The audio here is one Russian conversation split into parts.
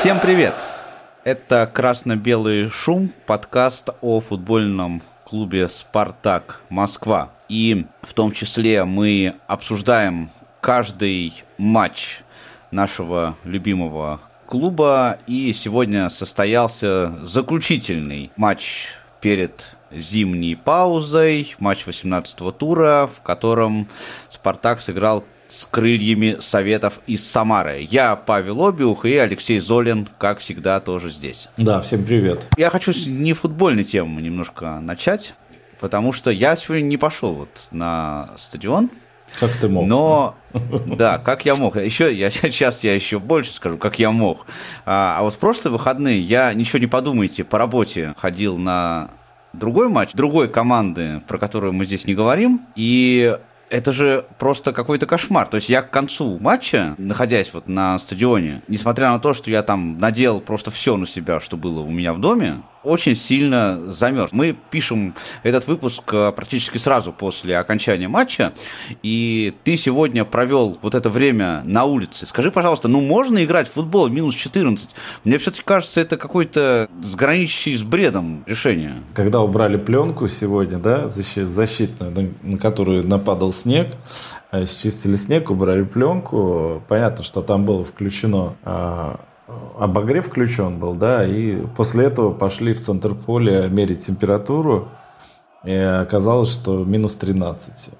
Всем привет! Это «Красно-белый шум», подкаст о футбольном клубе «Спартак Москва». И в том числе мы обсуждаем каждый матч нашего любимого клуба. И сегодня состоялся заключительный матч перед зимней паузой, матч 18-го тура, в котором «Спартак» сыграл с крыльями Советов из Самары. Я Павел Обиух и Алексей Золин, как всегда, тоже здесь. Да, всем привет. Я хочу с нефутбольной темы немножко начать, потому что я сегодня не пошел на стадион. Как ты мог? Но да, как я мог. Еще я еще больше скажу, как я мог. А вот в прошлые выходные я, ничего не подумайте, по работе ходил на другой матч, другой команды, про которую мы здесь не говорим, и это же просто какой-то кошмар. То есть я к концу матча, находясь на стадионе, несмотря на то, что я там надел просто все на себя, что было у меня в доме, очень сильно замерз. Мы пишем этот выпуск практически сразу после окончания матча, и ты сегодня провел это время на улице. Скажи, пожалуйста, можно играть в футбол минус 14? Мне все-таки кажется, это какое-то граничащее с бредом решение. Когда убрали пленку сегодня, да, защитную, на которую нападал снег, счистили снег, убрали пленку, понятно, что там было включено... Обогрев включен был, да, и после этого пошли в центр поля мерить температуру, и оказалось, что минус 13.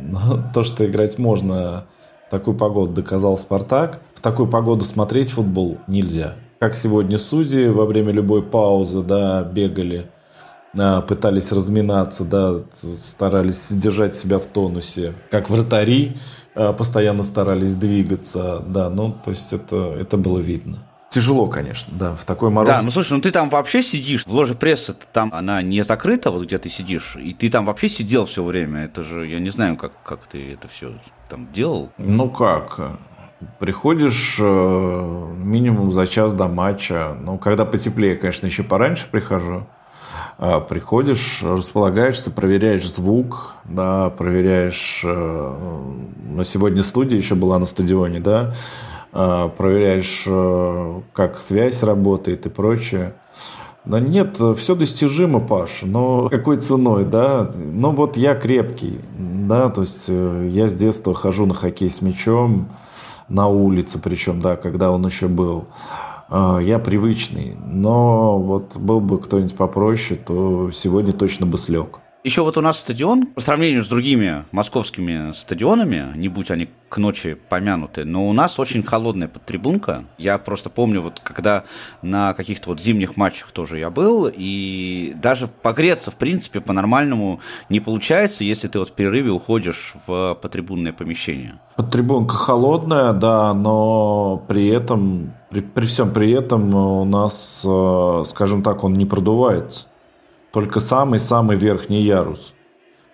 Но то, что играть можно в такую погоду, доказал «Спартак». В такую погоду смотреть футбол нельзя. Как сегодня судьи во время любой паузы, да, бегали, пытались разминаться, да, старались держать себя в тонусе, как вратари. Постоянно старались двигаться, да, то есть это было видно. Тяжело, конечно, да, в такой мороз. Да, слушай, ты там вообще сидишь, в ложе прессы там она не закрыта, где ты сидишь, и ты там вообще сидел все время, это же, я не знаю, как ты это все там делал. Приходишь минимум за час до матча, когда потеплее, конечно, еще пораньше прихожу. Приходишь, располагаешься, проверяешь звук, да, проверяешь... Ну, сегодня студия еще была на стадионе, да, проверяешь, как связь работает и прочее. Да нет, все достижимо, Паш, но какой ценой, да? Я крепкий, да, то есть я с детства хожу на хоккей с мячом, на улице причем, да, когда он еще был. Я привычный, но был бы кто-нибудь попроще, то сегодня точно бы слег. Еще у нас стадион, по сравнению с другими московскими стадионами, не будь они к ночи помянуты, но у нас очень холодная подтрибунка. Я просто помню, когда на каких-то зимних матчах тоже я был, и даже погреться, в принципе, по-нормальному не получается, если ты в перерыве уходишь в подтрибунное помещение. Подтрибунка холодная, да, но при этом, при всем при этом у нас, скажем так, он не продувается. Только самый-самый верхний ярус.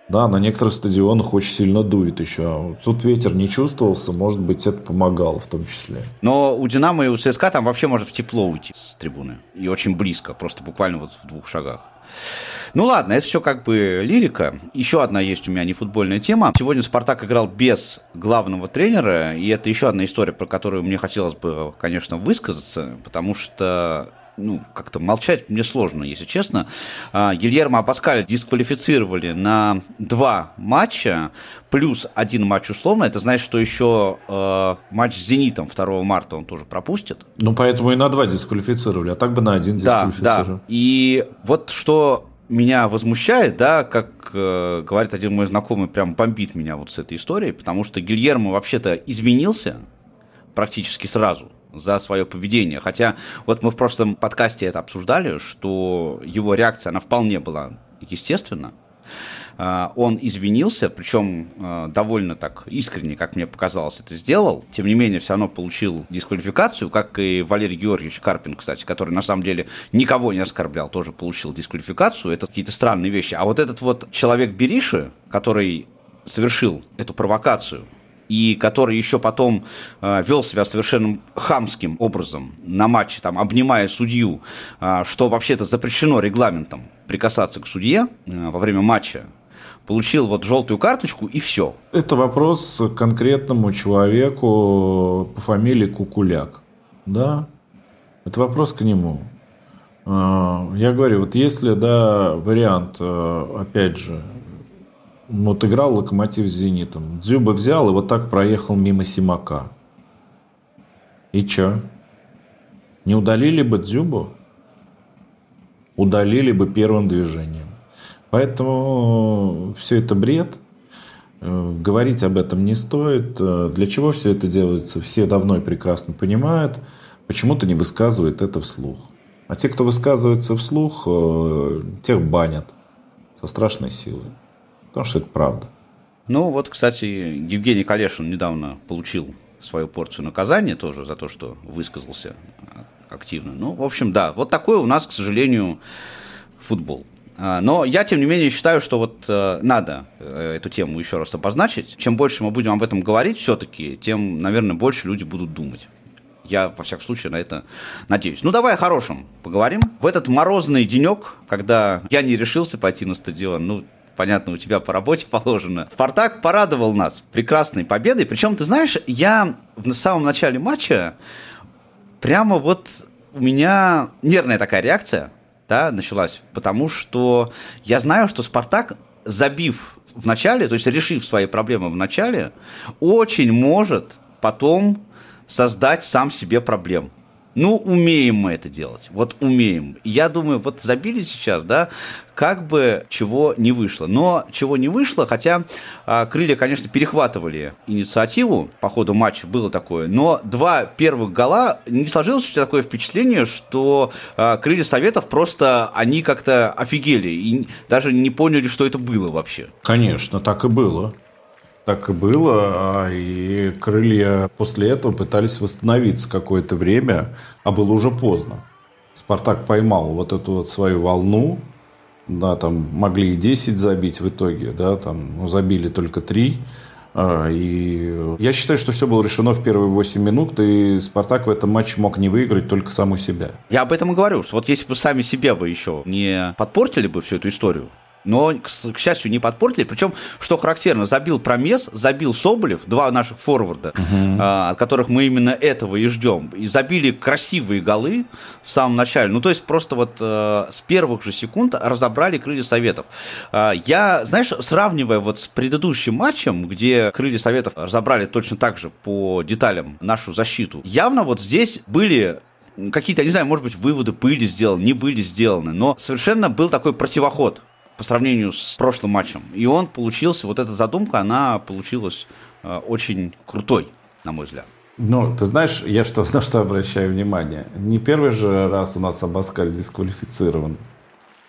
Да, на некоторых стадионах очень сильно дует еще. Тут ветер не чувствовался, может быть, это помогало в том числе. Но у «Динамо» и у ЦСКА там вообще можно в тепло уйти с трибуны. И очень близко, просто буквально в двух шагах. Ладно, это все лирика. Еще одна есть у меня нефутбольная тема. Сегодня «Спартак» играл без главного тренера. И это еще одна история, про которую мне хотелось бы, конечно, высказаться. Потому что... как-то молчать мне сложно, если честно. Гильермо Абаскаль дисквалифицировали на 2 матча, плюс 1 матч условно. Это значит, что еще матч с «Зенитом» 2 марта он тоже пропустит. Поэтому и на 2 дисквалифицировали, а так бы на 1 дисквалифицировали. Да. И что меня возмущает, да, как говорит один мой знакомый, прям бомбит меня с этой историей, потому что Гильермо вообще-то изменился практически сразу за свое поведение. Хотя мы в прошлом подкасте это обсуждали, что его реакция, она вполне была естественна. Он извинился, причем довольно так искренне, как мне показалось, это сделал. Тем не менее, все равно получил дисквалификацию, как и Валерий Георгиевич Карпин, кстати, который на самом деле никого не оскорблял, тоже получил дисквалификацию. Это какие-то странные вещи. А этот человек Бериши, который совершил эту провокацию, и который еще потом вел себя совершенно хамским образом на матче, обнимая судью, что вообще-то запрещено регламентом прикасаться к судье во время матча, получил желтую карточку и все. Это вопрос к конкретному человеку по фамилии Кукуляк, да? Это вопрос к нему. Я говорю, вот если, да, вариант, опять же, вот играл «Локомотив» с «Зенитом», Дзюба взял и вот так проехал мимо Семака. И чё? Не удалили бы Дзюбу? Удалили бы первым движением. Поэтому все это бред. Говорить об этом не стоит. Для чего все это делается, все давно и прекрасно понимают. Почему-то не высказывают это вслух. А те, кто высказывается вслух, тех банят со страшной силой. Потому что это правда. Ну вот, кстати, Евгений Калешин недавно получил свою порцию наказания тоже за то, что высказался активно. Ну, в общем, да, вот такой у нас, к сожалению, футбол. Но я, тем не менее, считаю, что вот надо эту тему еще раз обозначить. Чем больше мы будем об этом говорить все-таки, тем, наверное, больше люди будут думать. Я, во всяком случае, на это надеюсь. Ну, давай о хорошем поговорим. В этот морозный денек, когда я не решился пойти на стадион, ну, понятно, у тебя по работе положено. «Спартак» порадовал нас прекрасной победой. Причем, ты знаешь, я в самом начале матча прямо вот у меня нервная такая реакция, да, началась. Потому что я знаю, что «Спартак», забив в начале, то есть решив свои проблемы в начале, очень может потом создать сам себе проблем. Ну, умеем мы это делать. Вот умеем. Я думаю, вот забили сейчас, да, как бы чего не вышло. Но чего не вышло, хотя «Крылья», конечно, перехватывали инициативу, по ходу матча было такое, но два первых гола, не сложилось такое впечатление, что «Крылья Советов» просто, они как-то офигели и даже не поняли, что это было вообще. Конечно, так и было. Так и было, и «Крылья» после этого пытались восстановиться какое-то время, а было уже поздно. «Спартак» поймал вот эту вот свою волну, да, там могли и 10 забить в итоге, да, там, ну, забили только 3. И я считаю, что все было решено в первые 8 минут, и «Спартак» в этом матче мог не выиграть только саму себя. Я об этом и говорю, что вот если бы сами себя бы еще не подпортили бы всю эту историю, но, к счастью, не подпортили. Причем, что характерно, забил Промес, забил Соболев, два наших форварда, от которых мы именно этого и ждем. И забили красивые голы в самом начале. Ну, то есть, просто вот с первых же секунд разобрали «Крылья Советов». Я, знаешь, сравнивая вот с предыдущим матчем, где «Крылья Советов» разобрали точно так же по деталям нашу защиту, явно вот здесь были... какие-то, не знаю, может быть, выводы были сделаны, не были сделаны, но совершенно был такой противоход по сравнению с прошлым матчем. И он получился, вот эта задумка, она получилась очень крутой, на мой взгляд. Ну, ты знаешь, я что, на что обращаю внимание? Не первый же раз у нас Абаскаль дисквалифицирован.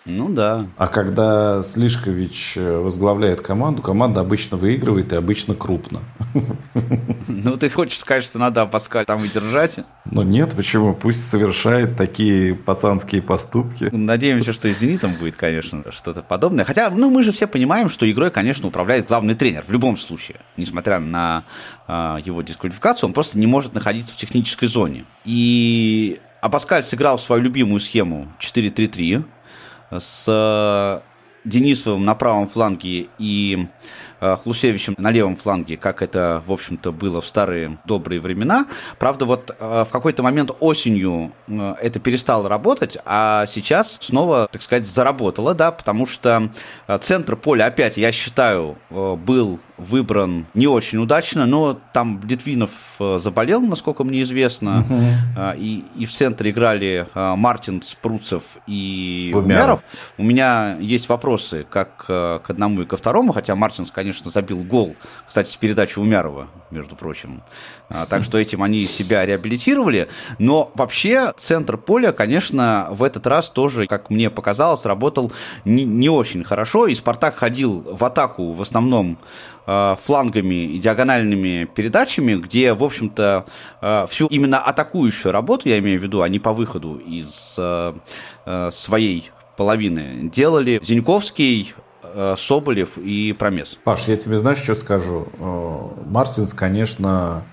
Ну да. А когда Слишкович возглавляет команду, команда обычно выигрывает и обычно крупно. Ну, ты хочешь сказать, что надо Абаскаль там и держать? Ну нет, почему? Пусть совершает такие пацанские поступки. Надеемся, что и с «Зенитом» будет, конечно, что-то подобное. Хотя, ну, мы же все понимаем, что игрой, конечно, управляет главный тренер в любом случае. Несмотря на его дисквалификацию, он просто не может находиться в технической зоне. И Абаскаль сыграл свою любимую схему 4-3-3. С Денисовым на правом фланге и Хлусевичем на левом фланге, как это, в общем-то, было в старые добрые времена. Правда, вот в какой-то момент осенью это перестало работать, а сейчас снова, так сказать, заработало, да, потому что центр поля, опять, я считаю, был выбран не очень удачно, но там Литвинов заболел, насколько мне известно, и в центре играли Мартинс, Пруцев и Умяров. У меня есть вопросы как к одному и ко второму, хотя Мартинс, конечно, забил гол, кстати, с передачи Умярова, между прочим, так что этим они себя реабилитировали, но вообще центр поля, конечно, в этот раз тоже, как мне показалось, работал не очень хорошо, и «Спартак» ходил в атаку в основном флангами и диагональными передачами, где, в общем-то, всю именно атакующую работу, я имею в виду, а не по выходу из своей половины, делали Зиньковский, Соболев и Промес. Паш, я тебе, знаешь, что скажу? Мартинс, конечно,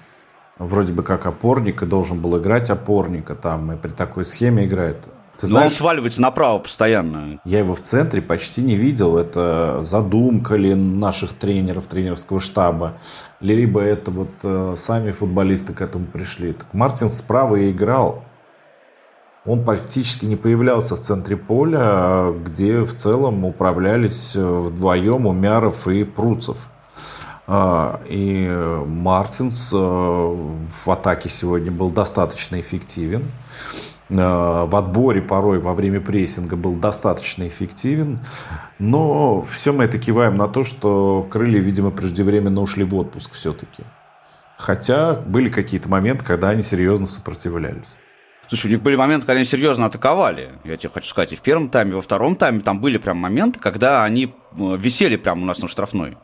вроде бы как опорник, и должен был играть опорника, там и при такой схеме играет. Ты знаешь, но он сваливается направо постоянно. Я его в центре почти не видел. Это задумка ли наших тренеров, тренерского штаба, либо это вот сами футболисты к этому пришли. Так Мартин справа и играл. Он практически не появлялся в центре поля, где в целом управлялись вдвоем Умяров и Пруцев. И Мартинс в атаке сегодня был достаточно эффективен. В отборе порой во время прессинга был достаточно эффективен. Но все мы это киваем на то, что крылья, видимо, преждевременно ушли в отпуск все-таки. Хотя были какие-то моменты, когда они серьезно сопротивлялись. Слушай, у них были моменты, когда они серьезно атаковали. Я тебе хочу сказать, и в первом тайме, и во втором тайме там были прям моменты, когда они висели прям у нас на штрафной.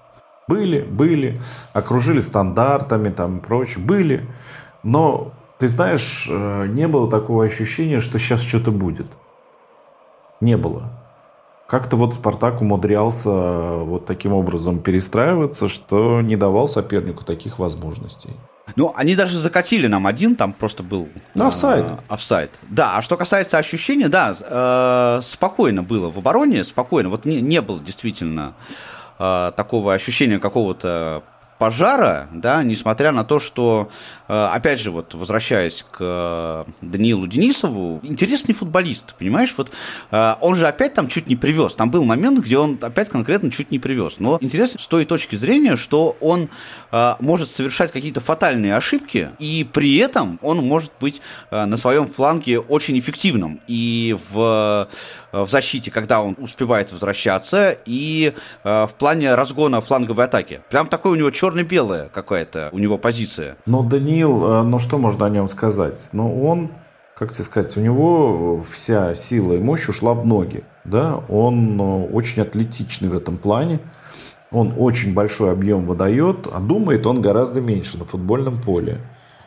Были, окружили стандартами там и прочее, были. Но, ты знаешь, не было такого ощущения, что сейчас что-то будет. Не было. Как-то вот Спартак умудрялся вот таким образом перестраиваться, что не давал сопернику таких возможностей. Ну, они даже закатили нам один, там просто был... офсайд. Да, а что касается ощущения, да, спокойно было в обороне, спокойно. Вот не было действительно такого ощущения какого-то пожара, да, несмотря на то, что, опять же, вот возвращаясь к Даниилу Денисову, интересный футболист, понимаешь, вот он же опять там чуть не привез, там был момент, где он опять конкретно чуть не привез, но интересно с той точки зрения, что он может совершать какие-то фатальные ошибки, и при этом он может быть на своем фланге очень эффективным, и в защите, когда он успевает возвращаться, и в плане разгона фланговой атаки, прям такой у него черный черно-белая какая-то у него позиция. Но Даниил, ну что можно о нем сказать? Ну он, как тебе сказать, у него вся сила и мощь ушла в ноги. Да? Он очень атлетичный в этом плане. Он очень большой объем выдает, а думает он гораздо меньше на футбольном поле.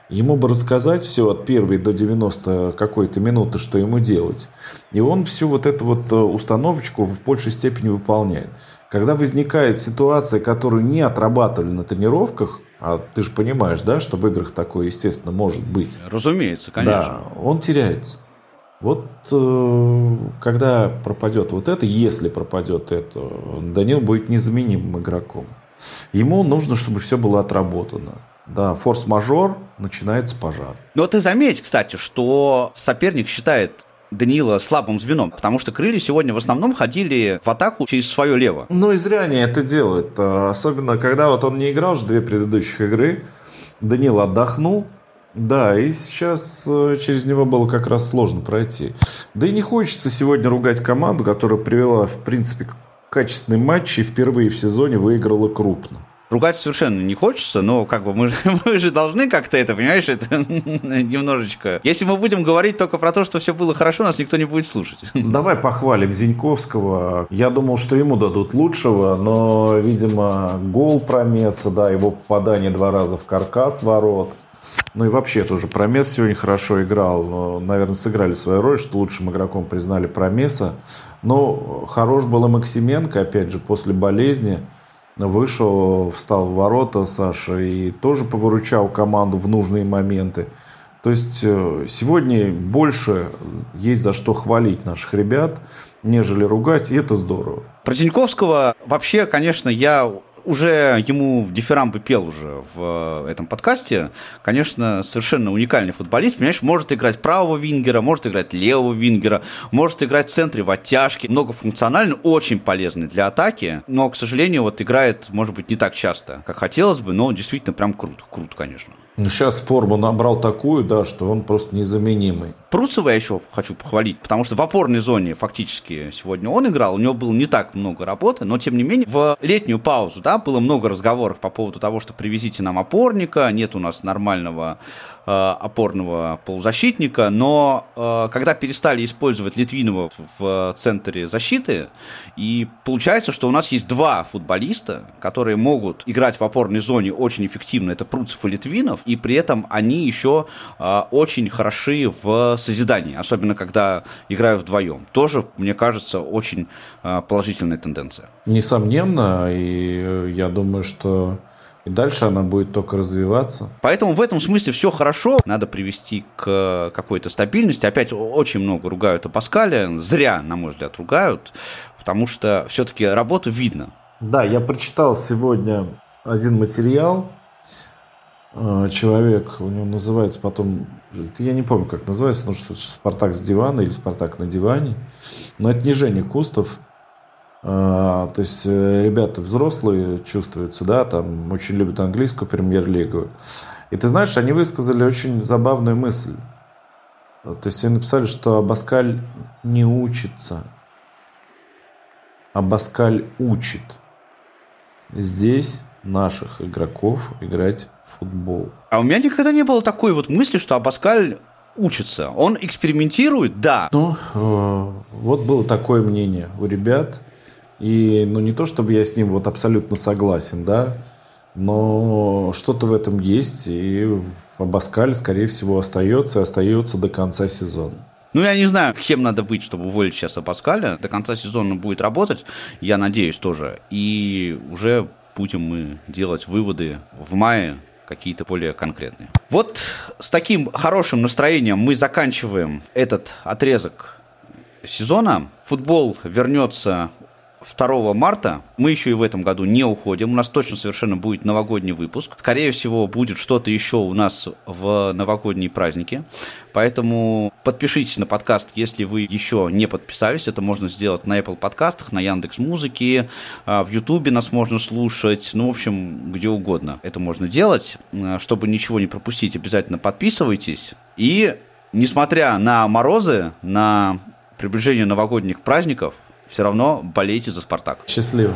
Ему бы рассказать все от первой до 90 какой-то минуты, что ему делать. И он всю вот эту вот установочку в большей степени выполняет. Когда возникает ситуация, которую не отрабатывали на тренировках, а ты же понимаешь, да, что в играх такое, естественно, может быть. Разумеется, конечно. Да, он теряется. Вот когда пропадет вот это, если пропадет это, Данил будет незаменимым игроком. Ему нужно, чтобы все было отработано. Да, форс-мажор, начинается пожар. Но ты заметь, кстати, что соперник считает Даниила слабым звеном, потому что крылья сегодня в основном ходили в атаку через свое лево. Ну и зря они это делают. Особенно, когда вот он не играл уже две предыдущих игры, Даниил отдохнул, да, и сейчас через него было как раз сложно пройти. Да и не хочется сегодня ругать команду, которая привела, в принципе, качественный матч и впервые в сезоне выиграла крупно. Ругать совершенно не хочется, но как бы мы же должны как-то это, понимаешь, это немножечко... Если мы будем говорить только про то, что все было хорошо, нас никто не будет слушать. Давай похвалим Зиньковского. Я думал, что ему дадут лучшего, но, видимо, гол Промеса, да, его попадание два раза в каркас ворот. Ну и вообще тоже Промес сегодня хорошо играл. Но, наверное, сыграли свою роль, что лучшим игроком признали Промеса. Но хорош был и Максименко, опять же, после болезни. Вышел, встал в ворота Саша и тоже повыручал команду в нужные моменты. То есть сегодня больше есть за что хвалить наших ребят, нежели ругать, и это здорово. Про Тюньковского вообще, конечно, я уже ему в дифирамбы пел уже в этом подкасте. Конечно, совершенно уникальный футболист. Понимаешь, может играть правого вингера, может играть левого вингера, может играть в центре, в оттяжке. Многофункционально, очень полезный для атаки. Но, к сожалению, вот играет, может быть, не так часто, как хотелось бы. Но действительно прям крут, конечно. Сейчас форму набрал такую, да, что он просто незаменимый. Пруцева я еще хочу похвалить, потому что в опорной зоне фактически сегодня он играл, у него было не так много работы, но тем не менее в летнюю паузу, да, было много разговоров по поводу того, что привезите нам опорника, нет у нас нормального опорного полузащитника, но когда перестали использовать Литвинова в центре защиты, и получается, что у нас есть два футболиста, которые могут играть в опорной зоне очень эффективно, это Пруцев и Литвинов, и при этом они еще очень хороши в созидании, особенно когда играют вдвоем. Тоже, мне кажется, очень положительная тенденция. Несомненно, и я думаю, что и дальше она будет только развиваться. Поэтому в этом смысле все хорошо. Надо привести к какой-то стабильности. Опять очень много ругают Абаскаля. Зря, на мой взгляд, ругают. Потому что все-таки работу видно. Да, я прочитал сегодня один материал человек, у него называется потом, я не помню, как называется, ну что «Спартак с дивана» или «Спартак на диване», но это не Женя Кустов. То есть ребята взрослые чувствуются, да, там очень любят английскую премьер-лигу. И ты знаешь, они высказали очень забавную мысль. То есть они написали, что Абаскаль не учится, Абаскаль учит здесь наших игроков играть в футбол. А у меня никогда не было такой вот мысли, что Абаскаль учится. Он экспериментирует, да. Ну, вот было такое мнение у ребят. И, ну, не то, чтобы я с ним вот абсолютно согласен, да, но что-то в этом есть, и Абаскаль, скорее всего, остается до конца сезона. Ну, я не знаю, кем надо быть, чтобы уволить сейчас Абаскаля. До конца сезона будет работать, я надеюсь, тоже. И уже будем мы делать выводы в мае какие-то более конкретные. Вот с таким хорошим настроением мы заканчиваем этот отрезок сезона. Футбол вернется 2 марта. Мы еще и в этом году не уходим. У нас точно совершенно будет новогодний выпуск. Скорее всего, будет что-то еще у нас в новогодние праздники. Поэтому подпишитесь на подкаст, если вы еще не подписались. Это можно сделать на Apple подкастах, на Яндекс.Музыке, в Ютубе нас можно слушать. Ну, в общем, где угодно это можно делать. Чтобы ничего не пропустить, обязательно подписывайтесь. И, несмотря на морозы, на приближение новогодних праздников, все равно болейте за «Спартак». Счастливо.